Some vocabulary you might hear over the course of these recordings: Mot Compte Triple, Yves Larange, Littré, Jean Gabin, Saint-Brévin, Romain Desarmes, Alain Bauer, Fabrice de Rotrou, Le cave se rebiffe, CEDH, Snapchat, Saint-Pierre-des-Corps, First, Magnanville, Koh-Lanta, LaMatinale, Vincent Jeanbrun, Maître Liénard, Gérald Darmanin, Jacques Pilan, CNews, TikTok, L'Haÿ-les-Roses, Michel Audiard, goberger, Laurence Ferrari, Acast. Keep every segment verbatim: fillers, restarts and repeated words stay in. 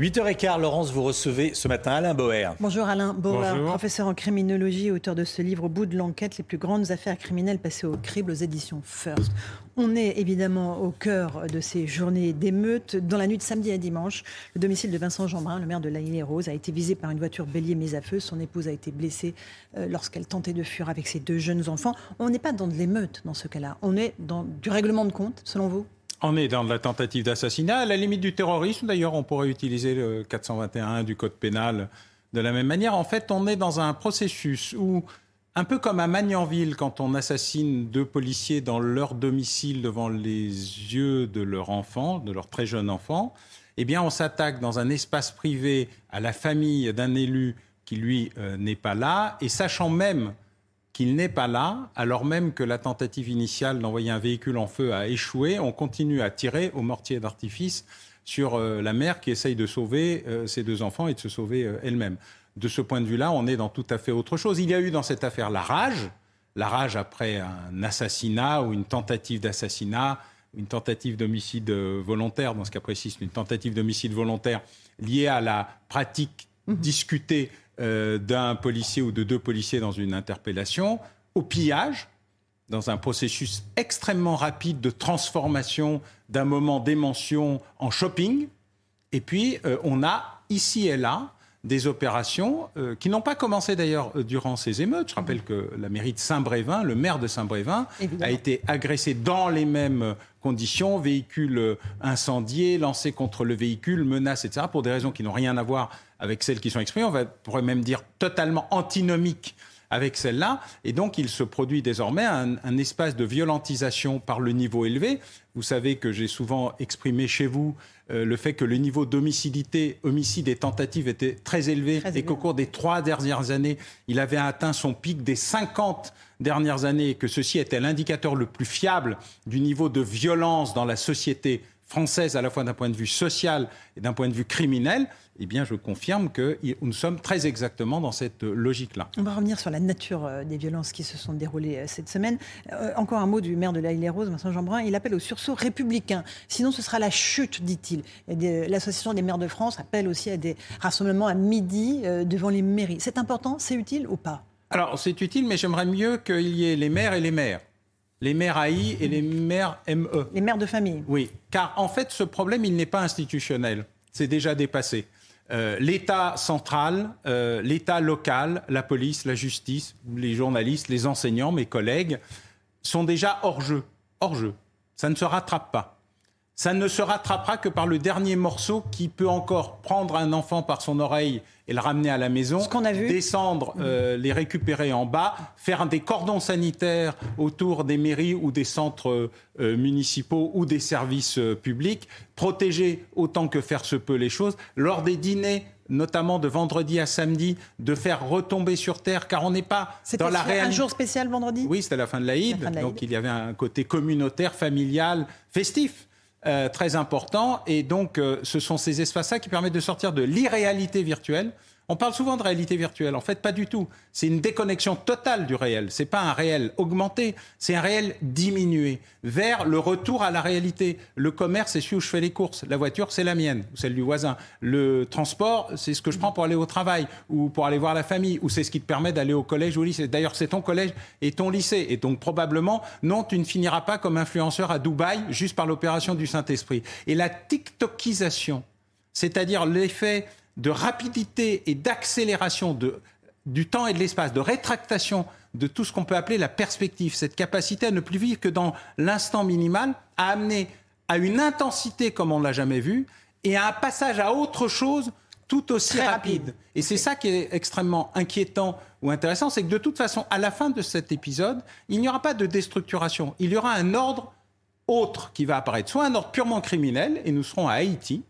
huit heures quinze, Laurence, vous recevez ce matin Alain Bauer. Bonjour Alain Bauer, Bonjour. Professeur en criminologie, auteur de ce livre « Au bout de l'enquête, les plus grandes affaires criminelles passées au crible » aux éditions First. On est évidemment au cœur de ces journées d'émeutes. Dans la nuit de samedi à dimanche, le domicile de Vincent Jeanbrun, le maire de L'Haÿ-les-Roses, a été visé par une voiture bélier mise à feu. Son épouse a été blessée lorsqu'elle tentait de fuir avec ses deux jeunes enfants. On n'est pas dans de l'émeute dans ce cas-là, on est dans du règlement de compte, selon vous ? On est dans la tentative d'assassinat, à la limite du terrorisme. D'ailleurs, on pourrait utiliser le quatre cent vingt et un du Code pénal de la même manière. En fait, on est dans un processus où, un peu comme à Magnanville, quand on assassine deux policiers dans leur domicile devant les yeux de leur enfant, de leur très jeune enfant, eh bien, on s'attaque dans un espace privé à la famille d'un élu qui, lui, euh, n'est pas là. Et sachant même qu'il n'est pas là, alors même que la tentative initiale d'envoyer un véhicule en feu a échoué, on continue à tirer au mortier d'artifice sur euh, la mère qui essaye de sauver euh, ses deux enfants et de se sauver euh, elle-même. De ce point de vue-là, on est dans tout à fait autre chose. Il y a eu dans cette affaire la rage, la rage après un assassinat ou une tentative d'assassinat, une tentative d'homicide volontaire, dans ce cas précis, une tentative d'homicide volontaire liée à la pratique mmh. discutée Euh, d'un policier ou de deux policiers dans une interpellation, au pillage, dans un processus extrêmement rapide de transformation d'un moment d'émotion en shopping. Et puis, euh, on a ici et là des opérations euh, qui n'ont pas commencé d'ailleurs euh, durant ces émeutes. Je rappelle que la mairie de Saint-Brévin, le maire de Saint-Brévin, évidemment, a été agressé dans les mêmes conditions, véhicule incendié, lancé contre le véhicule, menace, et cetera, pour des raisons qui n'ont rien à voir avec celles qui sont exprimées, on va, pourrait même dire totalement antinomique avec celles-là. Et donc, il se produit désormais un, un espace de violentisation par le niveau élevé. Vous savez que j'ai souvent exprimé chez vous euh, le fait que le niveau d'homicidité, homicide et tentative était très élevé très et qu'au cours des trois dernières années, il avait atteint son pic des cinquante dernières années et que ceci était l'indicateur le plus fiable du niveau de violence dans la société française, à la fois d'un point de vue social et d'un point de vue criminel. Eh bien, je confirme que nous sommes très exactement dans cette logique-là. On va revenir sur la nature des violences qui se sont déroulées cette semaine. Euh, encore un mot du maire de L'Haÿ-les-Roses, Vincent Jeanbrun. Il appelle au sursaut républicain. Sinon, ce sera la chute, dit-il. Des, l'association des maires de France appelle aussi à des rassemblements à midi euh, devant les mairies. C'est important, c'est utile ou pas ? Alors, c'est utile, mais j'aimerais mieux qu'il y ait les maires et les maires. Les maires A I et les maires M E. Les maires de famille. Oui, car en fait, ce problème, il n'est pas institutionnel. C'est déjà dépassé. Euh, L'État central, euh, l'État local, la police, la justice, les journalistes, les enseignants, mes collègues, sont déjà hors jeu. Hors jeu. Ça ne se rattrape pas. Ça ne se rattrapera que par le dernier morceau qui peut encore prendre un enfant par son oreille et le ramener à la maison, ce qu'on a vu. descendre, euh, les récupérer en bas, faire des cordons sanitaires autour des mairies ou des centres euh, municipaux ou des services euh, publics, protéger autant que faire se peut les choses, lors des dîners, notamment de vendredi à samedi, de faire retomber sur terre, car on n'est pas c'était dans la réalité. C'était un jour spécial vendredi ? Oui, c'était la fin de l'Aïd, la donc il y avait un côté communautaire, familial, festif. Euh, très important, et donc euh, ce sont ces espaces-là qui permettent de sortir de l'irréalité virtuelle. On parle souvent de réalité virtuelle, en fait pas du tout. C'est une déconnexion totale du réel, c'est pas un réel augmenté, c'est un réel diminué, vers le retour à la réalité. Le commerce, c'est celui où je fais les courses, la voiture c'est la mienne, ou celle du voisin. Le transport, c'est ce que je prends pour aller au travail, ou pour aller voir la famille, ou c'est ce qui te permet d'aller au collège ou au lycée. D'ailleurs c'est ton collège et ton lycée, et donc probablement, non, tu ne finiras pas comme influenceur à Dubaï, juste par l'opération du Saint-Esprit. Et la tiktokisation, c'est-à-dire l'effet de rapidité et d'accélération de, du temps et de l'espace, de rétractation de tout ce qu'on peut appeler la perspective, cette capacité à ne plus vivre que dans l'instant minimal, à amener à une intensité comme on ne l'a jamais vue et à un passage à autre chose tout aussi rapide. rapide. Et okay. C'est ça qui est extrêmement inquiétant ou intéressant, c'est que de toute façon, à la fin de cet épisode, il n'y aura pas de déstructuration, il y aura un ordre autre qui va apparaître, soit un ordre purement criminel, et nous serons à Haïti,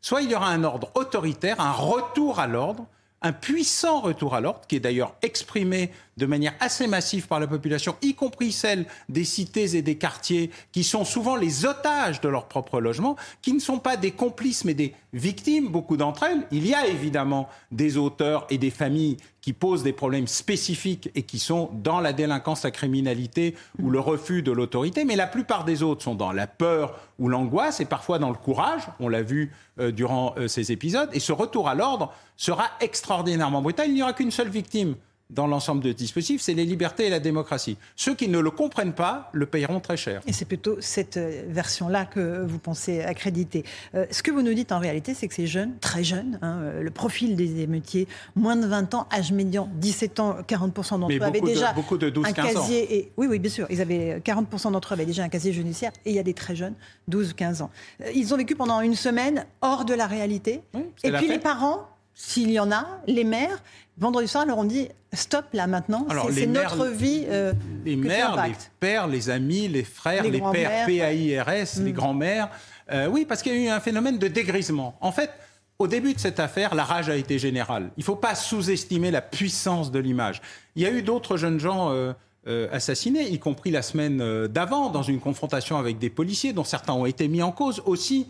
soit il y aura un ordre autoritaire, un retour à l'ordre, un puissant retour à l'ordre, qui est d'ailleurs exprimé de manière assez massive par la population, y compris celle des cités et des quartiers, qui sont souvent les otages de leur propre logement, qui ne sont pas des complices mais des victimes, beaucoup d'entre elles. Il y a évidemment des auteurs et des familles qui posent des problèmes spécifiques et qui sont dans la délinquance, la criminalité ou le refus de l'autorité, mais la plupart des autres sont dans la peur ou l'angoisse et parfois dans le courage, on l'a vu euh, durant euh, ces épisodes, et ce retour à l'ordre sera extraordinairement brutal. Il n'y aura qu'une seule victime dans l'ensemble de dispositifs, c'est les libertés et la démocratie. Ceux qui ne le comprennent pas le payeront très cher. Et c'est plutôt cette version-là que vous pensez accréditer. Euh, ce que vous nous dites en réalité, c'est que ces jeunes, très jeunes, hein, le profil des émeutiers, moins de vingt ans, âge médian, dix-sept ans, quarante pour cent d'entre eux avaient déjà un casier. Oui, oui, bien sûr, ils avaient quarante pour cent d'entre eux avaient déjà un casier judiciaire et il y a des très jeunes, douze, quinze ans. Ils ont vécu pendant une semaine hors de la réalité. Oui, et puis les parents, s'il y en a, les maires, vendredi soir, leur ont dit stop là maintenant, alors, c'est, c'est mères, notre vie. Euh, les mères, les pères, les amis, les frères, les, les pères, P A I R S, mmh. les grands-mères. Euh, oui, parce qu'il y a eu un phénomène de dégrisement. En fait, au début de cette affaire, la rage a été générale. Il ne faut pas sous-estimer la puissance de l'image. Il y a eu d'autres jeunes gens euh, euh, assassinés, y compris la semaine d'avant, dans une confrontation avec des policiers, dont certains ont été mis en cause aussi.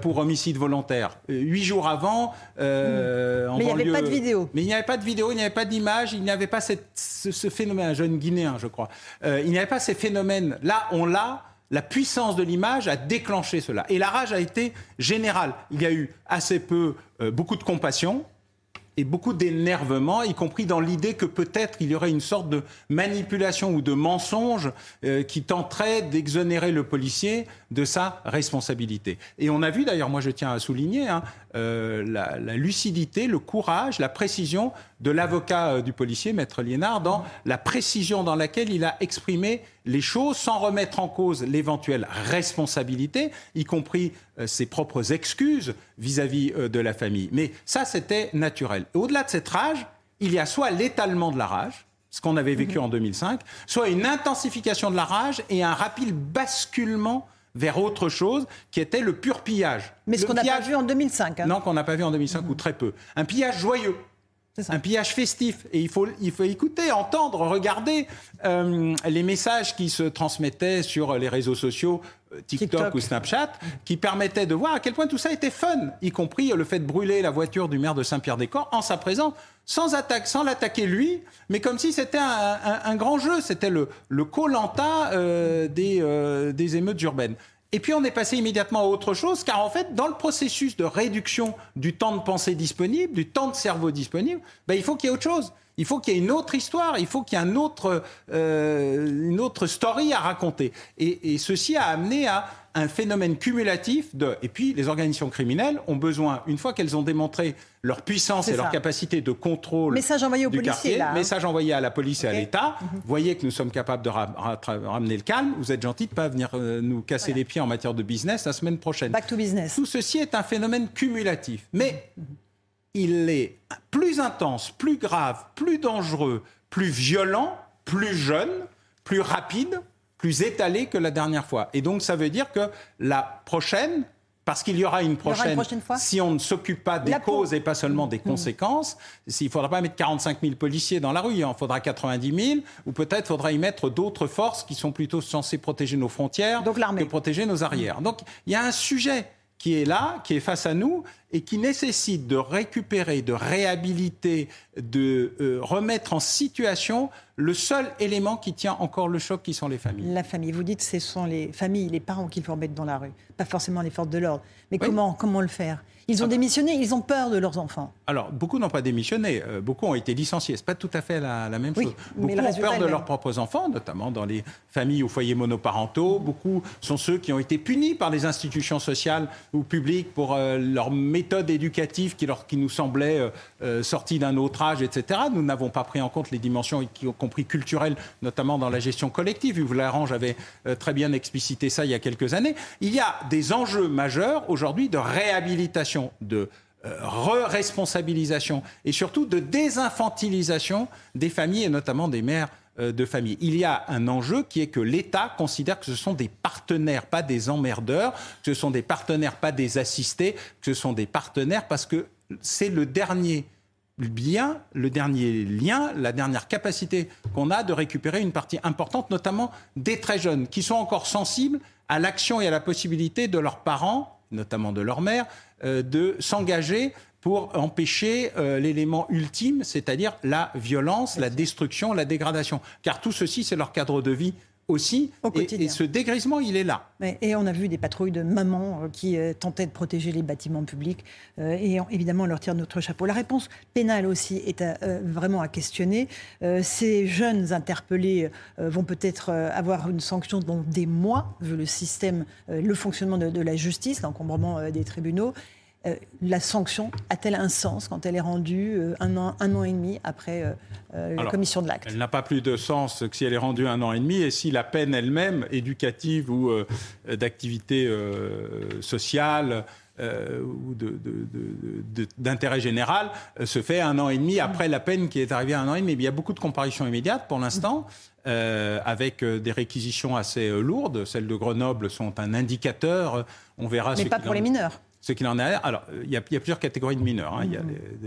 Pour homicide volontaire. Huit jours avant, euh, mmh. en Mais banlieue... il n'y avait pas de vidéo. Mais il n'y avait pas de vidéo, il n'y avait pas d'image, il n'y avait pas cette, ce, ce phénomène, un jeune Guinéen, je crois. Euh, il n'y avait pas ces phénomènes. Là, on l'a, la puissance de l'image a déclenché cela. Et la rage a été générale. Il y a eu assez peu, euh, beaucoup de compassion et beaucoup d'énervement, y compris dans l'idée que peut-être il y aurait une sorte de manipulation ou de mensonge euh, qui tenterait d'exonérer le policier de sa responsabilité. Et on a vu d'ailleurs, moi je tiens à souligner, hein, euh, la, la lucidité, le courage, la précision de l'avocat euh, du policier, Maître Liénard, dans la précision dans laquelle il a exprimé les choses sans remettre en cause l'éventuelle responsabilité, y compris euh, ses propres excuses vis-à-vis euh, de la famille. Mais ça, c'était naturel. Et au-delà de cette rage, il y a soit l'étalement de la rage, ce qu'on avait vécu mmh. en deux mille cinq, soit une intensification de la rage et un rapide basculement vers autre chose qui était le pur pillage. Mais ce qu'on n'a pas vu en deux mille cinq. Hein. Non, qu'on n'a pas vu en deux mille cinq mmh. ou très peu. Un pillage joyeux. Un pillage festif. Et il faut, il faut écouter, entendre, regarder euh, les messages qui se transmettaient sur les réseaux sociaux, TikTok, TikTok ou Snapchat, qui permettaient de voir à quel point tout ça était fun, y compris le fait de brûler la voiture du maire de Saint-Pierre-des-Corps en sa présence, sans attaque, sans l'attaquer lui, mais comme si c'était un, un, un grand jeu. C'était le, le Koh-Lanta euh, des, euh, des émeutes urbaines. Et puis on est passé immédiatement à autre chose, car en fait, dans le processus de réduction du temps de pensée disponible, du temps de cerveau disponible, ben il faut qu'il y ait autre chose. Il faut qu'il y ait une autre histoire, il faut qu'il y ait un autre, euh, une autre story à raconter. Et, et ceci a amené à un phénomène cumulatif de... Et puis, les organisations criminelles ont besoin, une fois qu'elles ont démontré leur puissance C'est et ça. leur capacité de contrôle message envoyé aux du policiers, quartier, là, hein. message envoyé à la police okay. et à l'État, mm-hmm. voyez que nous sommes capables de ra- ra- ramener le calme, vous êtes gentils de ne pas venir euh, nous casser voilà. les pieds en matière de business la semaine prochaine. Back to business. Tout ceci est un phénomène cumulatif, mais... Mm-hmm. il est plus intense, plus grave, plus dangereux, plus violent, plus jeune, plus rapide, plus étalé que la dernière fois. Et donc, ça veut dire que la prochaine, parce qu'il y aura une prochaine, aura une prochaine fois. Si on ne s'occupe pas des la causes peau. et pas seulement des conséquences, mmh. il ne faudra pas mettre quarante-cinq mille policiers dans la rue, il en faudra quatre-vingt-dix mille, ou peut-être faudra y mettre d'autres forces qui sont plutôt censées protéger nos frontières donc, que protéger nos arrières. Mmh. Donc, il y a un sujet qui est là, qui est face à nous et qui nécessite de récupérer, de réhabiliter, de euh, remettre en situation le seul élément qui tient encore le choc, qui sont les familles. La famille, vous dites ce sont les familles, les parents qu'il faut remettre dans la rue, pas forcément les forces de l'ordre. Mais oui. comment, comment le faire ? Ils ont ah, démissionné, ils ont peur de leurs enfants. Alors, beaucoup n'ont pas démissionné, euh, beaucoup ont été licenciés. Ce n'est pas tout à fait la, la même oui, chose. Beaucoup ont peur de leurs propres enfants, notamment dans les familles ou foyers monoparentaux. Mmh. Beaucoup sont ceux qui ont été punis par les institutions sociales ou publiques pour euh, leur méthode éducative qui, leur, qui nous semblait euh, euh, sortie d'un autre âge, et cetera. Nous n'avons pas pris en compte les dimensions, y compris culturelles, notamment dans la gestion collective. Yves Larange avait euh, très bien explicité ça il y a quelques années. Il y a des enjeux majeurs aujourd'hui de réhabilitation, de euh, re-responsabilisation et surtout de désinfantilisation des familles et notamment des mères euh, de famille. Il y a un enjeu qui est que l'État considère que ce sont des partenaires, pas des emmerdeurs, que ce sont des partenaires, pas des assistés, que ce sont des partenaires parce que c'est le dernier bien, le dernier lien, la dernière capacité qu'on a de récupérer une partie importante, notamment des très jeunes, qui sont encore sensibles à l'action et à la possibilité de leurs parents, notamment de leur mère, euh, de s'engager pour empêcher euh, l'élément ultime, c'est-à-dire la violence, la destruction, la dégradation. Car tout ceci, c'est leur cadre de vie aussi. Au quotidien. Et, et ce dégrisement, il est là. Et on a vu des patrouilles de mamans qui euh, tentaient de protéger les bâtiments publics. Euh, et on, évidemment, on leur tire notre chapeau. La réponse pénale aussi est à, euh, vraiment à questionner. Euh, ces jeunes interpellés euh, vont peut-être euh, avoir une sanction dans des mois, vu le système, euh, le fonctionnement de, de la justice, l'encombrement euh, des tribunaux. Euh, la sanction a-t-elle un sens quand elle est rendue euh, un an, un an et demi après euh, euh, la Alors, commission de l'acte ? Elle n'a pas plus de sens que si elle est rendue un an et demi et si la peine elle-même, éducative ou euh, d'activité euh, sociale euh, ou de, de, de, de, d'intérêt général, euh, se fait un an et demi après mmh. la peine qui est arrivée à un an et demi. Il y a beaucoup de comparaisons immédiates pour l'instant. Mmh. Euh, avec des réquisitions assez euh, lourdes. Celles de Grenoble sont un indicateur. On verra. Mais pas pour les mineurs. Ce qu'il en a l'air. Alors, il y a, il y a plusieurs catégories de mineurs. Hein. Mmh. Il y a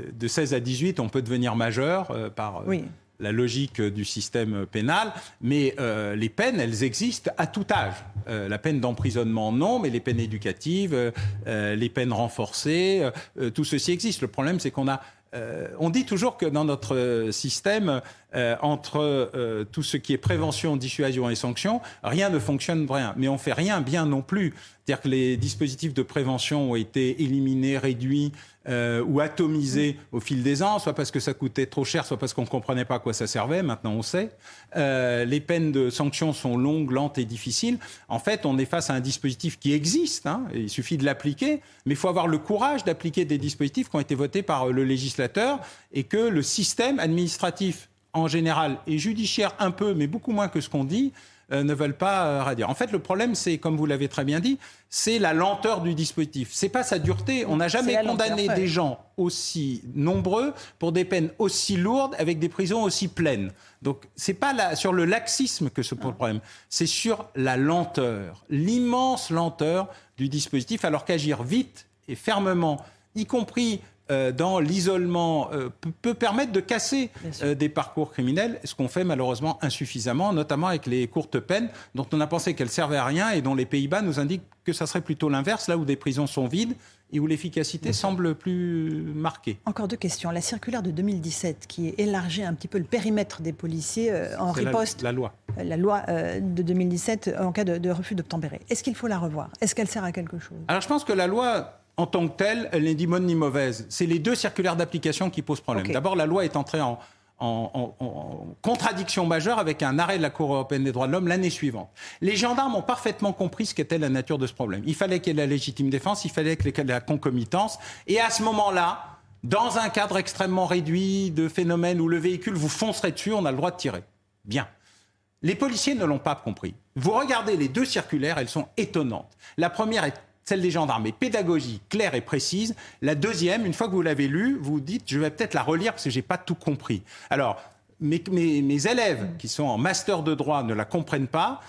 les, de seize à dix-huit, on peut devenir majeur euh, par oui. euh, la logique du système pénal. Mais euh, les peines, elles existent à tout âge. Euh, la peine d'emprisonnement, non, mais les peines éducatives, euh, les peines renforcées, euh, tout ceci existe. Le problème, c'est qu'on a... Euh, on dit toujours que dans notre système, euh, entre euh, tout ce qui est prévention, dissuasion et sanction, rien ne fonctionne bien. Mais on ne fait rien bien non plus. C'est-à-dire que les dispositifs de prévention ont été éliminés, réduits euh, ou atomisés au fil des ans, soit parce que ça coûtait trop cher, soit parce qu'on ne comprenait pas à quoi ça servait. Maintenant, on sait. Euh, les peines de sanction sont longues, lentes et difficiles. En fait, on est face à un dispositif qui existe. Hein, et il suffit de l'appliquer. Mais il faut avoir le courage d'appliquer des dispositifs qui ont été votés par le législateur et que le système administratif, en général, et judiciaire un peu, mais beaucoup moins que ce qu'on dit, ne veulent pas radier. En fait, le problème, c'est, comme vous l'avez très bien dit, c'est la lenteur du dispositif. C'est pas sa dureté. On n'a jamais condamné des gens aussi nombreux pour des peines aussi lourdes avec des prisons aussi pleines. Donc, c'est pas la, sur le laxisme que se pose le problème. C'est sur la lenteur, l'immense lenteur du dispositif, alors qu'agir vite et fermement, y compris Euh, dans l'isolement, euh, peut, peut permettre de casser euh, des parcours criminels, ce qu'on fait malheureusement insuffisamment, notamment avec les courtes peines, dont on a pensé qu'elles servaient à rien et dont les Pays-Bas nous indiquent que ça serait plutôt l'inverse, là où des prisons sont vides et où l'efficacité semble plus marquée. Encore deux questions. La circulaire de deux mille dix-sept qui élargit un petit peu le périmètre des policiers euh, en C'est riposte. La, la loi. La loi euh, de deux mille dix-sept en cas de, de refus d'obtempérer. Est-ce qu'il faut la revoir ? Est-ce qu'elle sert à quelque chose ? Alors je pense que la loi... En tant que telle, elle n'est ni bonne ni mauvaise. C'est les deux circulaires d'application qui posent problème. Okay. D'abord, la loi est entrée en, en, en, en contradiction majeure avec un arrêt de la Cour européenne des droits de l'homme l'année suivante. Les gendarmes ont parfaitement compris ce qu'était la nature de ce problème. Il fallait qu'il y ait la légitime défense, il fallait qu'il y ait la concomitance. Et à ce moment-là, dans un cadre extrêmement réduit de phénomènes où le véhicule vous foncerait dessus, on a le droit de tirer. Bien. Les policiers ne l'ont pas compris. Vous regardez les deux circulaires, elles sont étonnantes. La première est celle des gendarmes, mais pédagogie claire et précise. La deuxième, une fois que vous l'avez lue, vous dites, je vais peut-être la relire parce que je n'ai pas tout compris. Alors, mes, mes, mes élèves qui sont en master de droit ne la comprennent pas.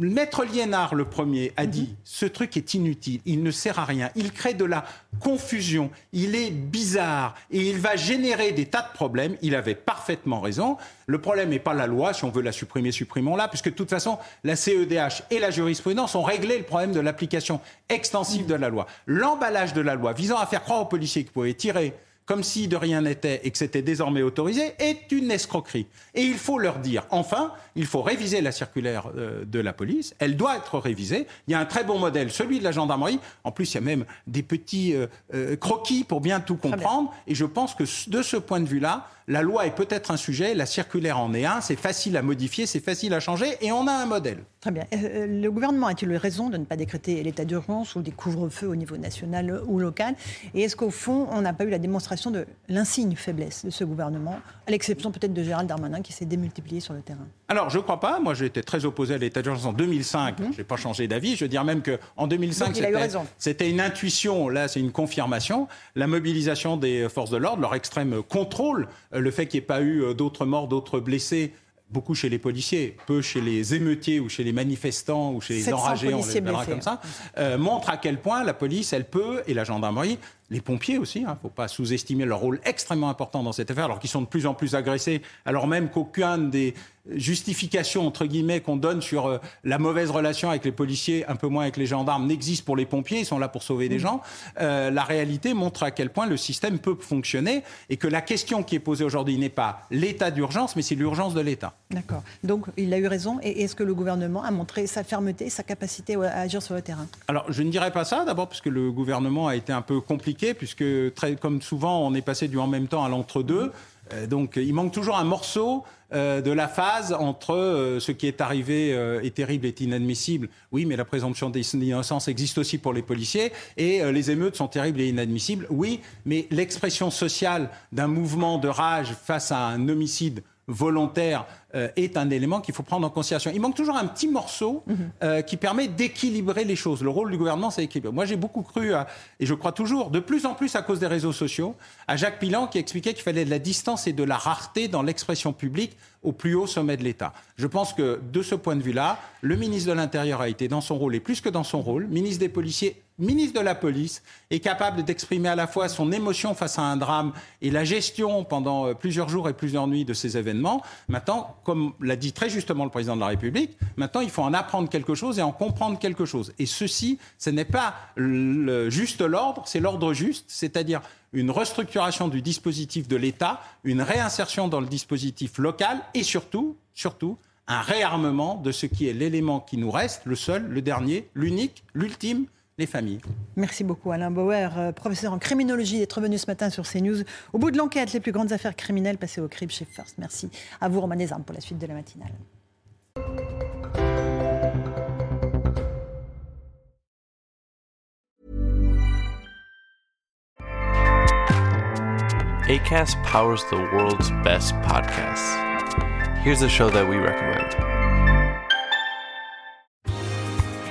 Maître Liénard, le premier, a dit, ce truc est inutile, il ne sert à rien, il crée de la confusion, il est bizarre et il va générer des tas de problèmes. Il avait parfaitement raison. Le problème n'est pas la loi, si on veut la supprimer, supprimons-la, puisque de toute façon, la C E D H et la jurisprudence ont réglé le problème de l'application extensive de la loi. L'emballage de la loi visant à faire croire aux policiers qu'ils pouvaient tirer comme si de rien n'était et que c'était désormais autorisé est une escroquerie. Et il faut leur dire, enfin, il faut réviser la circulaire euh, de la police, elle doit être révisée. Il y a un très bon modèle, celui de la gendarmerie. En plus, il y a même des petits euh, euh, croquis pour bien tout comprendre. Bien. Et je pense que de ce point de vue-là, la loi est peut-être un sujet, la circulaire en est un, c'est facile à modifier, c'est facile à changer, et on a un modèle. Très bien. Euh, le gouvernement a-t-il eu raison de ne pas décréter l'état d'urgence ou des couvre-feux au niveau national ou local ? Et est-ce qu'au fond, on n'a pas eu la démonstration de l'insigne faiblesse de ce gouvernement, à l'exception peut-être de Gérald Darmanin qui s'est démultiplié sur le terrain ? Alors, je ne crois pas. Moi, j'étais très opposé à l'état d'urgence en deux mille cinq. Mmh. Je n'ai pas changé d'avis. Je veux dire même qu'en deux mille cinq, c'était, c'était une intuition. Là, c'est une confirmation. La mobilisation des forces de l'ordre, leur extrême contrôle, le fait qu'il n'y ait pas eu d'autres morts, d'autres blessés, beaucoup chez les policiers, peu chez les émeutiers ou chez les manifestants ou chez les enragés, on les appellera comme ça, euh, montre à quel point la police, elle peut, et la gendarmerie, les pompiers aussi, hein, faut pas sous-estimer leur rôle extrêmement important dans cette affaire, alors qu'ils sont de plus en plus agressés, alors même qu'aucune des justifications, entre guillemets, qu'on donne sur euh, la mauvaise relation avec les policiers, un peu moins avec les gendarmes, n'existe pour les pompiers, ils sont là pour sauver des gens. Euh, la réalité montre à quel point le système peut fonctionner et que la question qui est posée aujourd'hui n'est pas l'état d'urgence, mais c'est l'urgence de l'État. D'accord. Donc, il a eu raison. Et est-ce que le gouvernement a montré sa fermeté, sa capacité à agir sur le terrain? Alors, je ne dirais pas ça, d'abord, parce que le gouvernement a été un peu compliqué, puisque, très, comme souvent, on est passé du en même temps à l'entre-deux. Euh, donc, il manque toujours un morceau euh, de la phase entre euh, ce qui est arrivé euh, est terrible, est inadmissible. Oui, mais la présomption d'innocence existe aussi pour les policiers. Et euh, les émeutes sont terribles et inadmissibles. Oui, mais l'expression sociale d'un mouvement de rage face à un homicide volontaire euh, est un élément qu'il faut prendre en considération. Il manque toujours un petit morceau euh, qui permet d'équilibrer les choses. Le rôle du gouvernement, c'est d'équilibrer. Moi, j'ai beaucoup cru, à, et je crois toujours, de plus en plus à cause des réseaux sociaux, à Jacques Pilan qui expliquait qu'il fallait de la distance et de la rareté dans l'expression publique au plus haut sommet de l'État. Je pense que, de ce point de vue-là, le ministre de l'Intérieur a été dans son rôle, et plus que dans son rôle, ministre des policiers, ministre de la police, est capable d'exprimer à la fois son émotion face à un drame et la gestion pendant plusieurs jours et plusieurs nuits de ces événements. Maintenant, comme l'a dit très justement le président de la République, maintenant il faut en apprendre quelque chose et en comprendre quelque chose. Et ceci, ce n'est pas le juste l'ordre, c'est l'ordre juste, c'est-à-dire une restructuration du dispositif de l'État, une réinsertion dans le dispositif local et surtout, surtout, un réarmement de ce qui est l'élément qui nous reste, le seul, le dernier, l'unique, l'ultime, les familles. Merci beaucoup Alain Bauer, professeur en criminologie, d'être venu ce matin sur CNews. Au bout de l'enquête, les plus grandes affaires criminelles passées au crible chez First. Merci à vous Romain Desarmes pour la suite de la matinale. Acast powers the world's best podcasts. Here's a show that we recommend.